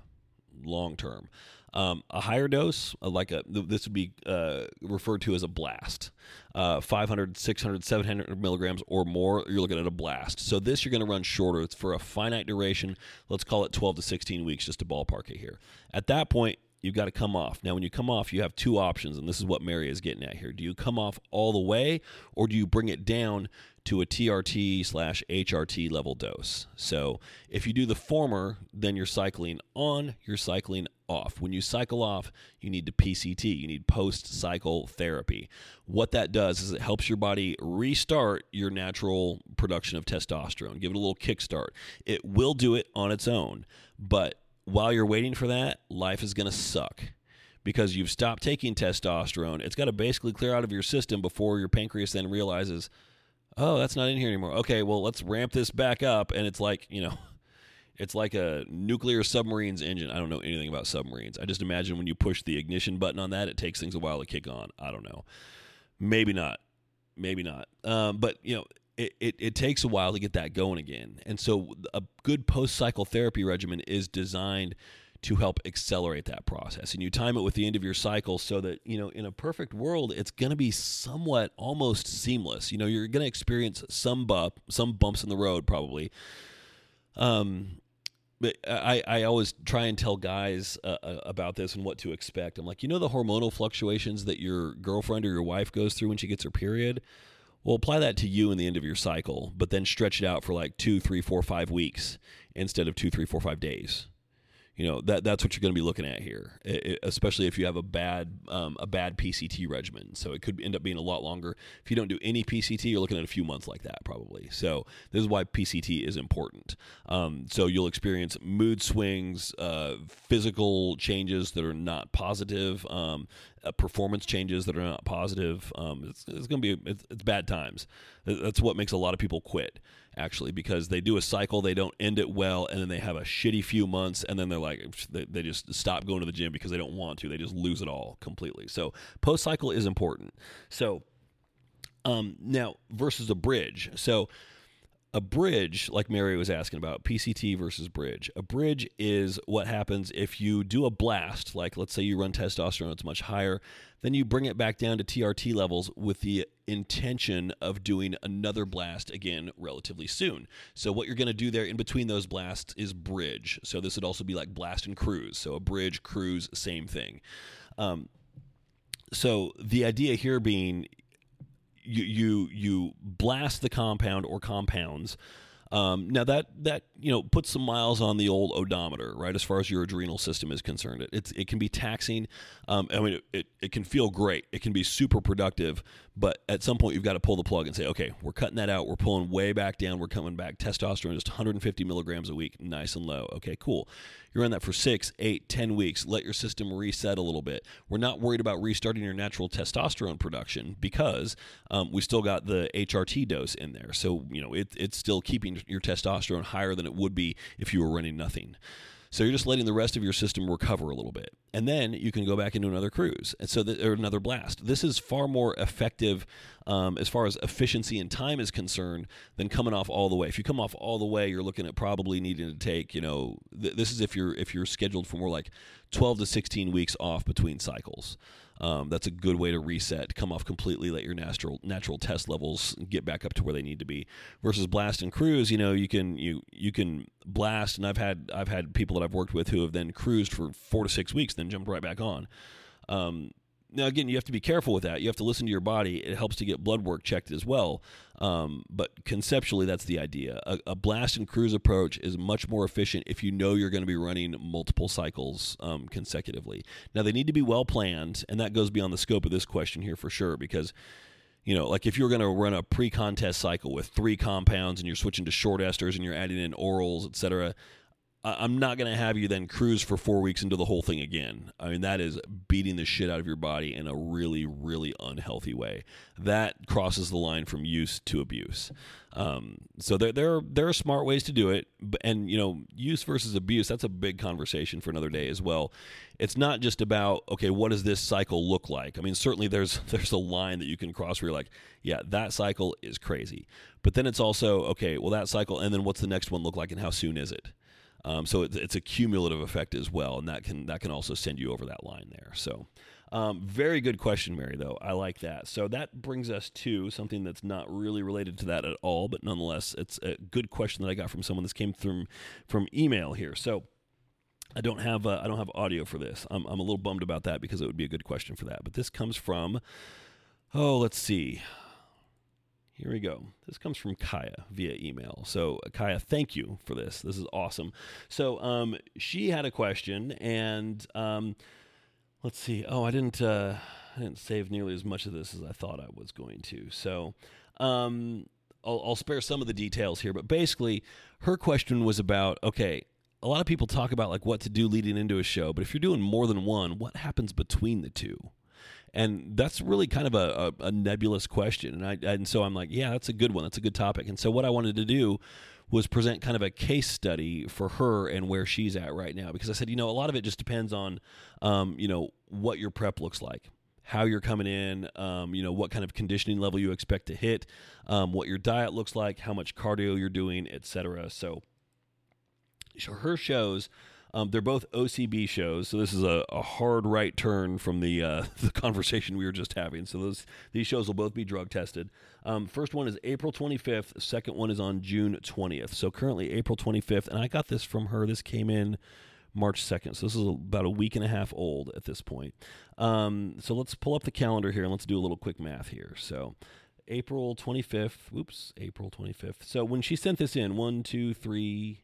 long term. Um, a higher dose, like a, this would be uh, referred to as a blast, uh, five hundred, six hundred, seven hundred milligrams or more, you're looking at a blast. So this you're going to run shorter. It's for a finite duration. Let's call it twelve to sixteen weeks, just to ballpark it here. At that point, you've got to come off. Now, when you come off, you have two options, and this is what Mary is getting at here. Do you come off all the way, or do you bring it down to a T R T slash H R T level dose? So if you do the former, then you're cycling on, you're cycling off. When you cycle off, you need to P C T. You need post-cycle therapy. What that does is it helps your body restart your natural production of testosterone. Give it a little kickstart. It will do it on its own, but while you're waiting for that, life is going to suck because you've stopped taking testosterone. It's got to basically clear out of your system before your pancreas then realizes, oh, that's not in here anymore. Okay, well, let's ramp this back up. And it's like, you know, it's like a nuclear submarine's engine. I don't know anything about submarines. I just imagine when you push the ignition button on that, it takes things a while to kick on. I don't know. Maybe not. Maybe not. Um, but, you know, it, it, it takes a while to get that going again. And so a good post-cycle therapy regimen is designed to help accelerate that process. And you time it with the end of your cycle so that, you know, in a perfect world, it's going to be somewhat almost seamless. You know, you're going to experience some bump, some bumps in the road probably. Um, but I, I always try and tell guys uh, about this and what to expect. I'm like, you know, the hormonal fluctuations that your girlfriend or your wife goes through when she gets her period? Well, apply that to you in the end of your cycle, but then stretch it out for like two, three, four, five weeks instead of two, three, four, five days. You know, that that's what you're going to be looking at here, it, especially if you have a bad um, a bad P C T regimen. So it could end up being a lot longer. If you don't do any P C T, you're looking at a few months like that probably. So this is why P C T is important. Um, so you'll experience mood swings, uh, physical changes that are not positive, um, uh, performance changes that are not positive. Um, it's it's going to be it's, it's bad times. That's what makes a lot of people quit, actually, because they do a cycle, they don't end it well, and then they have a shitty few months, and then they're like, they, they just stop going to the gym because they don't want to. They just lose it all completely. So post-cycle is important. So um, now versus a bridge. So a bridge, like Mary was asking about, P C T versus bridge. A bridge is what happens if you do a blast, like let's say you run testosterone, it's much higher, then you bring it back down to T R T levels with the intention of doing another blast again relatively soon. So what you're going to do there in between those blasts is bridge. So this would also be like blast and cruise. So a bridge, cruise, same thing. Um, so the idea here being... You, you you blast the compound or compounds. Um, now that that you know puts some miles on the old odometer, right? As far as your adrenal system is concerned, it it's, it can be taxing. Um, I mean, it, it it can feel great. It can be super productive, but at some point you've got to pull the plug and say, okay, we're cutting that out. We're pulling way back down. We're coming back. Testosterone just one hundred fifty milligrams a week, nice and low. Okay, cool. You run that for six, eight, ten weeks. Let your system reset a little bit. We're not worried about restarting your natural testosterone production because um, we still got the H R T dose in there. So you know it, it's still keeping your testosterone higher than it would be if you were running nothing. So you're just letting the rest of your system recover a little bit, and then you can go back into another cruise, and so that, or another blast. This is far more effective um, as far as efficiency and time is concerned than coming off all the way. If you come off all the way, you're looking at probably needing to take, you know, th- this is if you're if you're scheduled for more like twelve to sixteen weeks off between cycles. Um, that's a good way to reset, come off completely, let your natural natural test levels get back up to where they need to be. Versus blast and cruise, you know, you can you you can blast, and I've had I've had people that I've worked with who have then cruised for four to six weeks, then jumped right back on. Um, now again, you have to be careful with that. You have to listen to your body. It helps to get blood work checked as well. Um, but conceptually, that's the idea. A, a blast and cruise approach is much more efficient if you know you're going to be running multiple cycles um, consecutively. Now, they need to be well planned, and that goes beyond the scope of this question here for sure, because, you know, like if you're going to run a pre-contest cycle with three compounds and you're switching to short esters and you're adding in orals, et cetera, I'm not going to have you then cruise for four weeks into the whole thing again. I mean, that is beating the shit out of your body in a really, really unhealthy way. That crosses the line from use to abuse. Um, so there, there, are, there are smart ways to do it. And, you know, use versus abuse, that's a big conversation for another day as well. It's not just about, okay, what does this cycle look like? I mean, certainly there's there's a line that you can cross where you're like, yeah, that cycle is crazy. But then it's also, okay, well, that cycle, and then what's the next one look like and how soon is it? Um, so it, it's a cumulative effect as well, and that can that can also send you over that line there. So um, very good question, Mary, though. I like that. So that brings us to something that's not really related to that at all, but nonetheless, it's a good question that I got from someone. This came from from email here. So I don't have uh, I don't have audio for this. I'm I'm a little bummed about that because it would be a good question for that. But this comes from, oh, let's see. Here we go. This comes from Kaya via email. So, Kaya, thank you for this. This is awesome. So, um, she had a question, and um, let's see. Oh, I didn't, uh, I didn't save nearly as much of this as I thought I was going to. So, um, I'll, I'll spare some of the details here. But basically, her question was about, okay, a lot of people talk about like what to do leading into a show, but if you're doing more than one, what happens between the two? And that's really kind of a, a, a nebulous question. And I, and so I'm like, yeah, that's a good one. That's a good topic. And so what I wanted to do was present kind of a case study for her and where she's at right now. Because I said, you know, a lot of it just depends on, um, you know, what your prep looks like, how you're coming in, um, you know, what kind of conditioning level you expect to hit, um, what your diet looks like, how much cardio you're doing, et cetera. So her shows... Um, they're both O C B shows, so this is a, a hard right turn from the uh, the conversation we were just having. So those these shows will both be drug tested. Um, first one is April twenty-fifth. Second one is on June twentieth. So currently April twenty-fifth, and I got this from her. This came in March second, so this is about a week and a half old at this point. Um, so let's pull up the calendar here, and let's do a little quick math here. So April twenty-fifth, oops, April twenty-fifth. So when she sent this in, one, two, three...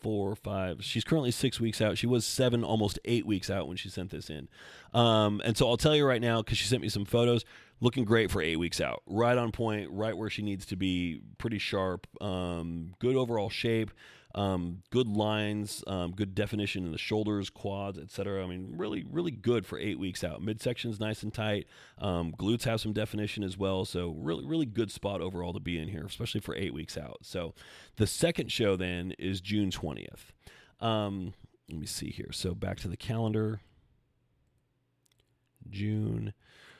four, five. She's currently six weeks out. She was seven, almost eight weeks out when she sent this in. Um, and so I'll tell you right now, because she sent me some photos, looking great for eight weeks out. Right on point, right where she needs to be, pretty sharp, um, good overall shape, um, good lines, um, good definition in the shoulders, quads, et cetera. I mean, really, really good for eight weeks out. Midsection's nice and tight. Um, glutes have some definition as well. So really, really good spot overall to be in here, especially for eight weeks out. So the second show then is June twentieth. Um, let me see here. So back to the calendar. June.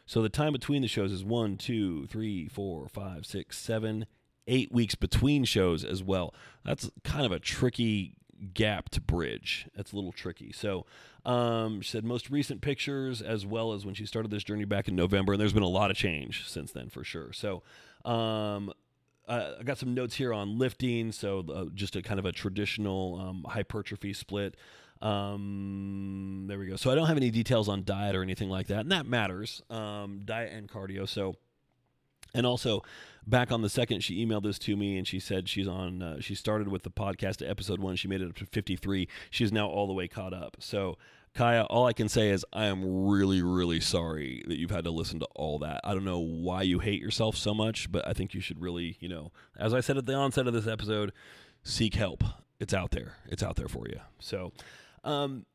So the time between the shows is one, two, three, four, five, six, seven, eight weeks between shows as well. That's kind of a tricky gap to bridge. That's a little tricky. So um, she said most recent pictures as well as when she started this journey back in November. And there's been a lot of change since then for sure. So um, uh, I got some notes here on lifting. So uh, just a kind of a traditional um, hypertrophy split. Um, there we go. So I don't have any details on diet or anything like that. And that matters, um, diet and cardio. So, and also back on the second, she emailed this to me and she said she's on, uh, she started with the podcast to episode one. She made it up to fifty-three. She's now all the way caught up. So Kaya, all I can say is I am really, really sorry that you've had to listen to all that. I don't know why you hate yourself so much, but I think you should really, you know, as I said at the onset of this episode, seek help. It's out there. It's out there for you. So, Um,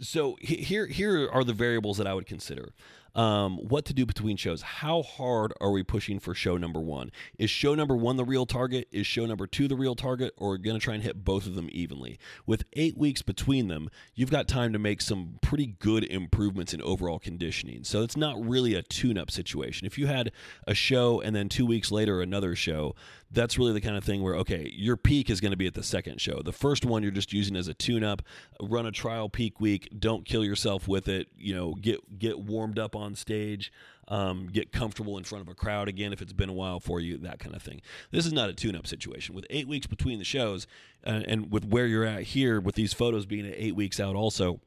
so here, here are the variables that I would consider, um, what to do between shows. How hard are we pushing for show number one? Is show number one the real target? Is show number two the real target? Or are we going to try and hit both of them evenly? With eight weeks between them, you've got time to make some pretty good improvements in overall conditioning. So it's not really a tune-up situation. If you had a show and then two weeks later, another show, that's really the kind of thing where, okay, your peak is going to be at the second show. The first one you're just using as a tune-up, run a trial peak week, don't kill yourself with it, you know, get get warmed up on stage, um, get comfortable in front of a crowd again if it's been a while for you, that kind of thing. This is not a tune-up situation. With eight weeks between the shows uh, and with where you're at here, with these photos being at eight weeks out also,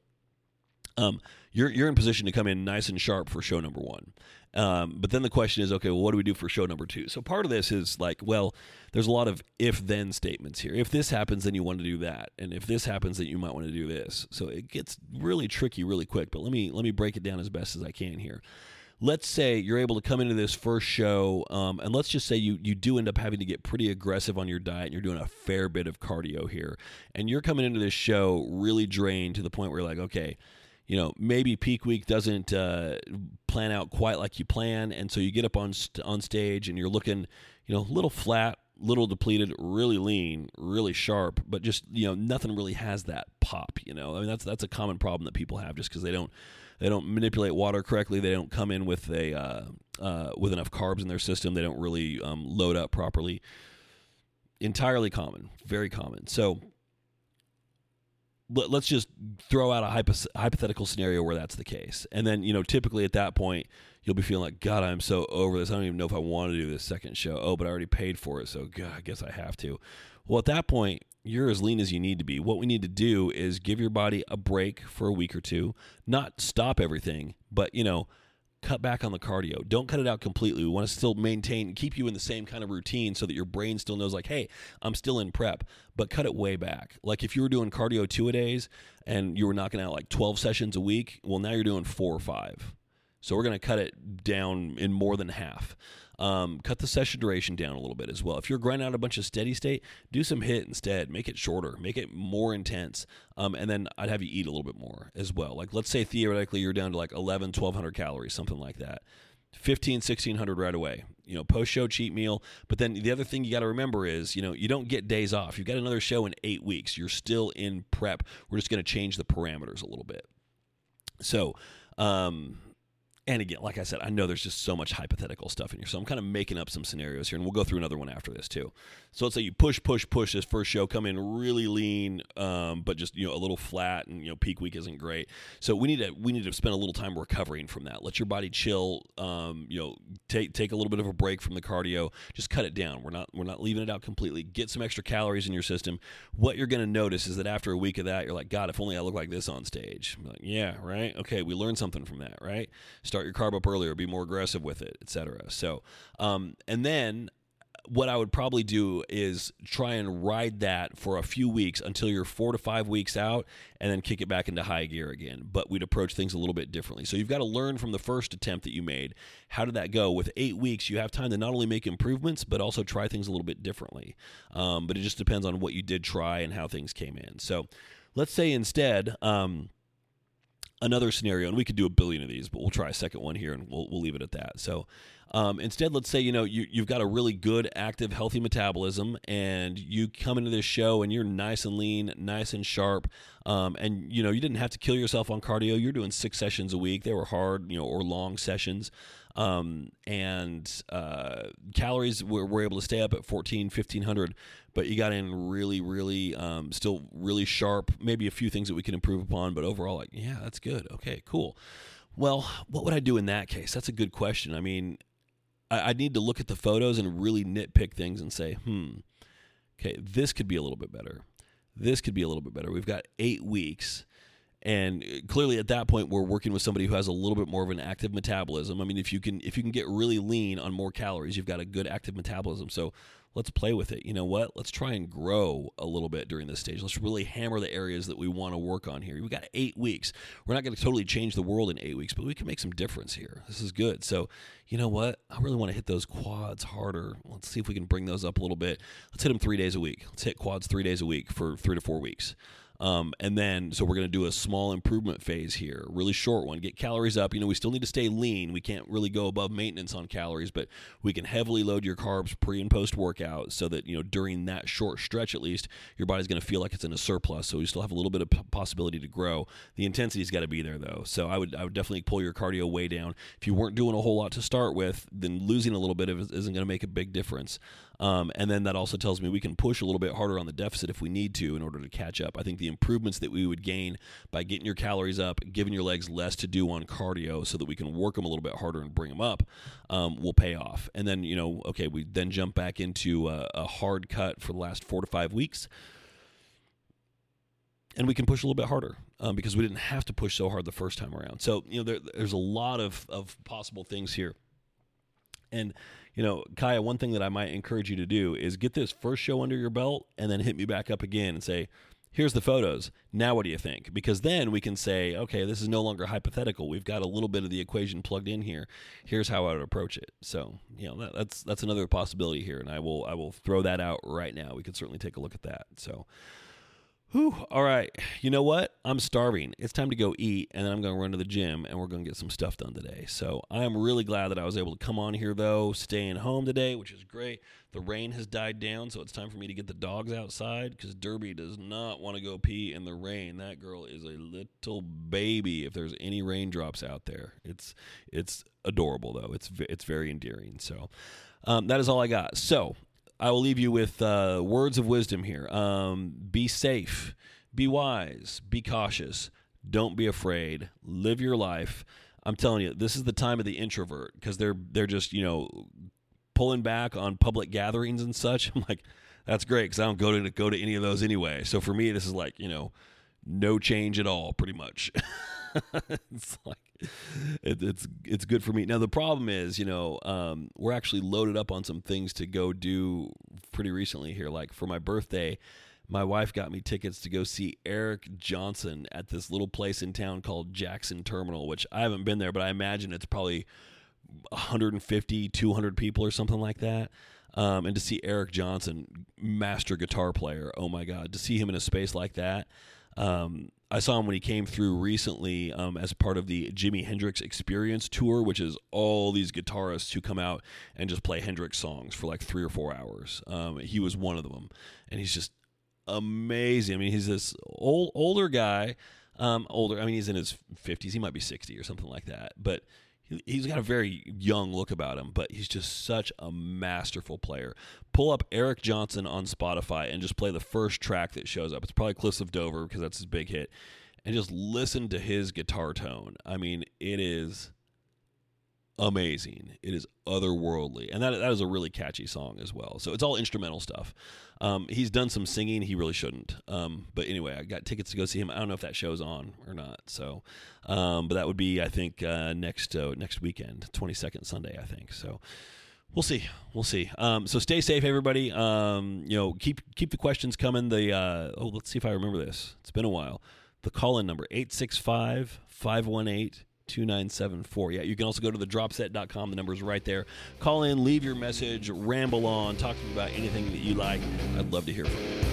um, you're you're in position to come in nice and sharp for show number one. Um, but then the question is, okay, well, what do we do for show number two? So part of this is like, well, there's a lot of if-then statements here. If this happens, then you want to do that. And if this happens, then you might want to do this. So it gets really tricky really quick, but let me, let me break it down as best as I can here. Let's say you're able to come into this first show, um, and let's just say you you do end up having to get pretty aggressive on your diet, and you're doing a fair bit of cardio here. And you're coming into this show really drained to the point where you're like, okay, you know, maybe peak week doesn't uh, plan out quite like you plan, and so you get up on st- on stage and you're looking, you know, a little flat, little depleted, really lean, really sharp, but just, you know, nothing really has that pop. You know, I mean, that's that's a common problem that people have just because they don't they don't manipulate water correctly, they don't come in with a uh, uh, with enough carbs in their system, they don't really um, load up properly. Entirely common, very common. So let's just throw out a hypothetical scenario where that's the case. And then, you know, typically at that point, you'll be feeling like, God, I'm so over this. I don't even know if I want to do this second show. Oh, but I already paid for it. So, God, I guess I have to. Well, at that point, you're as lean as you need to be. What we need to do is give your body a break for a week or two, not stop everything, but, you know, cut back on the cardio. Don't cut it out completely. We want to still maintain, keep you in the same kind of routine so that your brain still knows like, hey, I'm still in prep, but cut it way back. Like if you were doing cardio two-a-days and you were knocking out like twelve sessions a week, well, now you're doing four or five. So we're going to cut it down in more than half. Um, cut the session duration down a little bit as well. If you're grinding out a bunch of steady state, do some HIIT instead. Make it shorter. Make it more intense. Um, and then I'd have you eat a little bit more as well. Like let's say theoretically you're down to like eleven, twelve hundred calories, something like that. fifteen, sixteen hundred right away. You know, post-show cheat meal. But then the other thing you got to remember is, you know, you don't get days off. You've got another show in eight weeks. You're still in prep. We're just going to change the parameters a little bit. So, um... and again, like I said, I know there's just so much hypothetical stuff in here. So I'm kind of making up some scenarios here, and we'll go through another one after this too. So let's say you push, push, push this first show, come in really lean, um, but just, you know, a little flat, and, you know, peak week isn't great. So we need to we need to spend a little time recovering from that. Let your body chill, um, you know, take take a little bit of a break from the cardio. Just cut it down. We're not we're not leaving it out completely. Get some extra calories in your system. What you're going to notice is that after a week of that, you're like, God, if only I look like this on stage. I'm like, yeah, right. Okay, we learned something from that, right? Start your carb up earlier, be more aggressive with it, et cetera. So, um, and then what I would probably do is try and ride that for a few weeks until you're four to five weeks out and then kick it back into high gear again. But we'd approach things a little bit differently. So you've got to learn from the first attempt that you made. How did that go? With eight weeks, you have time to not only make improvements, but also try things a little bit differently. Um, but it just depends on what you did try and how things came in. So let's say instead... Um, Another scenario, and we could do a billion of these, but we'll try a second one here, and we'll we'll leave it at that. So um, instead, let's say, you know, you, you've got a really good, active, healthy metabolism, and you come into this show, and you're nice and lean, nice and sharp, um, and, you know, you didn't have to kill yourself on cardio. You're doing six sessions a week. They were hard, you know, or long sessions. Um, and uh, calories, we're, we're able to stay up at fourteen, fifteen hundred, but you got in really, really, um, still really sharp, maybe a few things that we can improve upon, but overall, like, yeah, that's good. Okay, cool. Well, what would I do in that case? That's a good question. I mean, I, I need to look at the photos and really nitpick things and say, hmm, okay, this could be a little bit better. This could be a little bit better. We've got eight weeks. And clearly at that point, we're working with somebody who has a little bit more of an active metabolism. I mean, if you can if you can get really lean on more calories, you've got a good active metabolism. So let's play with it. You know what? Let's try and grow a little bit during this stage. Let's really hammer the areas that we want to work on here. We've got eight weeks. We're not going to totally change the world in eight weeks, but we can make some difference here. This is good. So you know what? I really want to hit those quads harder. Let's see if we can bring those up a little bit. Let's hit them three days a week. Let's hit quads three days a week for three to four weeks. Um, and then, so we're going to do a small improvement phase here, really short one, get calories up. You know, we still need to stay lean. We can't really go above maintenance on calories, but we can heavily load your carbs pre and post workout so that, you know, during that short stretch, at least your body's going to feel like it's in a surplus. So you still have a little bit of p- possibility to grow. The intensity's got to be there though. So I would, I would definitely pull your cardio way down. If you weren't doing a whole lot to start with, then losing a little bit of it isn't going to make a big difference. Um, and then that also tells me we can push a little bit harder on the deficit if we need to in order to catch up. I think the improvements that we would gain by getting your calories up, giving your legs less to do on cardio so that we can work them a little bit harder and bring them up, um, will pay off. And then, you know, okay, we then jump back into a, a hard cut for the last four to five weeks. And we can push a little bit harder um, because we didn't have to push so hard the first time around. So, you know, there, there's a lot of, of possible things here. And, you know, Kaya, one thing that I might encourage you to do is get this first show under your belt and then hit me back up again and say, here's the photos. Now what do you think? Because then we can say, okay, this is no longer hypothetical. We've got a little bit of the equation plugged in here. Here's how I would approach it. So, you know, that, that's that's another possibility here, and I will I will throw that out right now. We could certainly take a look at that. So, whew, all right. You know what? I'm starving. It's time to go eat, and then I'm going to run to the gym, and we're going to get some stuff done today. So I'm really glad that I was able to come on here, though, staying home today, which is great. The rain has died down, so it's time for me to get the dogs outside because Derby does not want to go pee in the rain. That girl is a little baby if there's any raindrops out there. It's it's adorable, though. It's it's very endearing. So um, that is all I got. So I will leave you with uh, words of wisdom here. Um, be safe. Be wise. Be cautious. Don't be afraid. Live your life. I'm telling you, this is the time of the introvert because they're they're just, you know, pulling back on public gatherings and such. I'm like, that's great because I don't go to go to any of those anyway. So for me, this is like, you know, no change at all, pretty much. It's like it, it's it's good for me. Now the problem is, you know, um, we're actually loaded up on some things to go do pretty recently here. Like for my birthday, my wife got me tickets to go see Eric Johnson at this little place in town called Jackson Terminal, which I haven't been there, but I imagine it's probably one hundred fifty, two hundred people or something like that. Um, and to see Eric Johnson, master guitar player, oh my God, to see him in a space like that. Um, I saw him when he came through recently um, as part of the Jimi Hendrix Experience Tour, which is all these guitarists who come out and just play Hendrix songs for like three or four hours. Um, he was one of them, and he's just amazing. I mean, he's this old, older guy, um, older. I mean, he's in his fifties. He might be sixty or something like that, but he's got a very young look about him, but he's just such a masterful player. Pull up Eric Johnson on Spotify and just play the first track that shows up. It's probably Cliffs of Dover because that's his big hit. And just listen to his guitar tone. I mean, it is amazing. It is otherworldly. And that that is a really catchy song as well. So it's all instrumental stuff. Um, he's done some singing. He really shouldn't. Um, but anyway, I got tickets to go see him. I don't know if that show's on or not. So, um, but that would be, I think, uh, next uh, next weekend, twenty-second Sunday, I think. So we'll see. We'll see. Um, so stay safe, everybody. Um, you know, keep keep the questions coming. The uh, oh, let's see if I remember this. It's been a while. The call-in number, eight six five, five one eight, two nine seven four. two nine seven four. Yeah, you can also go to the drop set dot com. The number's right there. Call in, leave your message, ramble on, talk to me about anything that you like. I'd love to hear from you.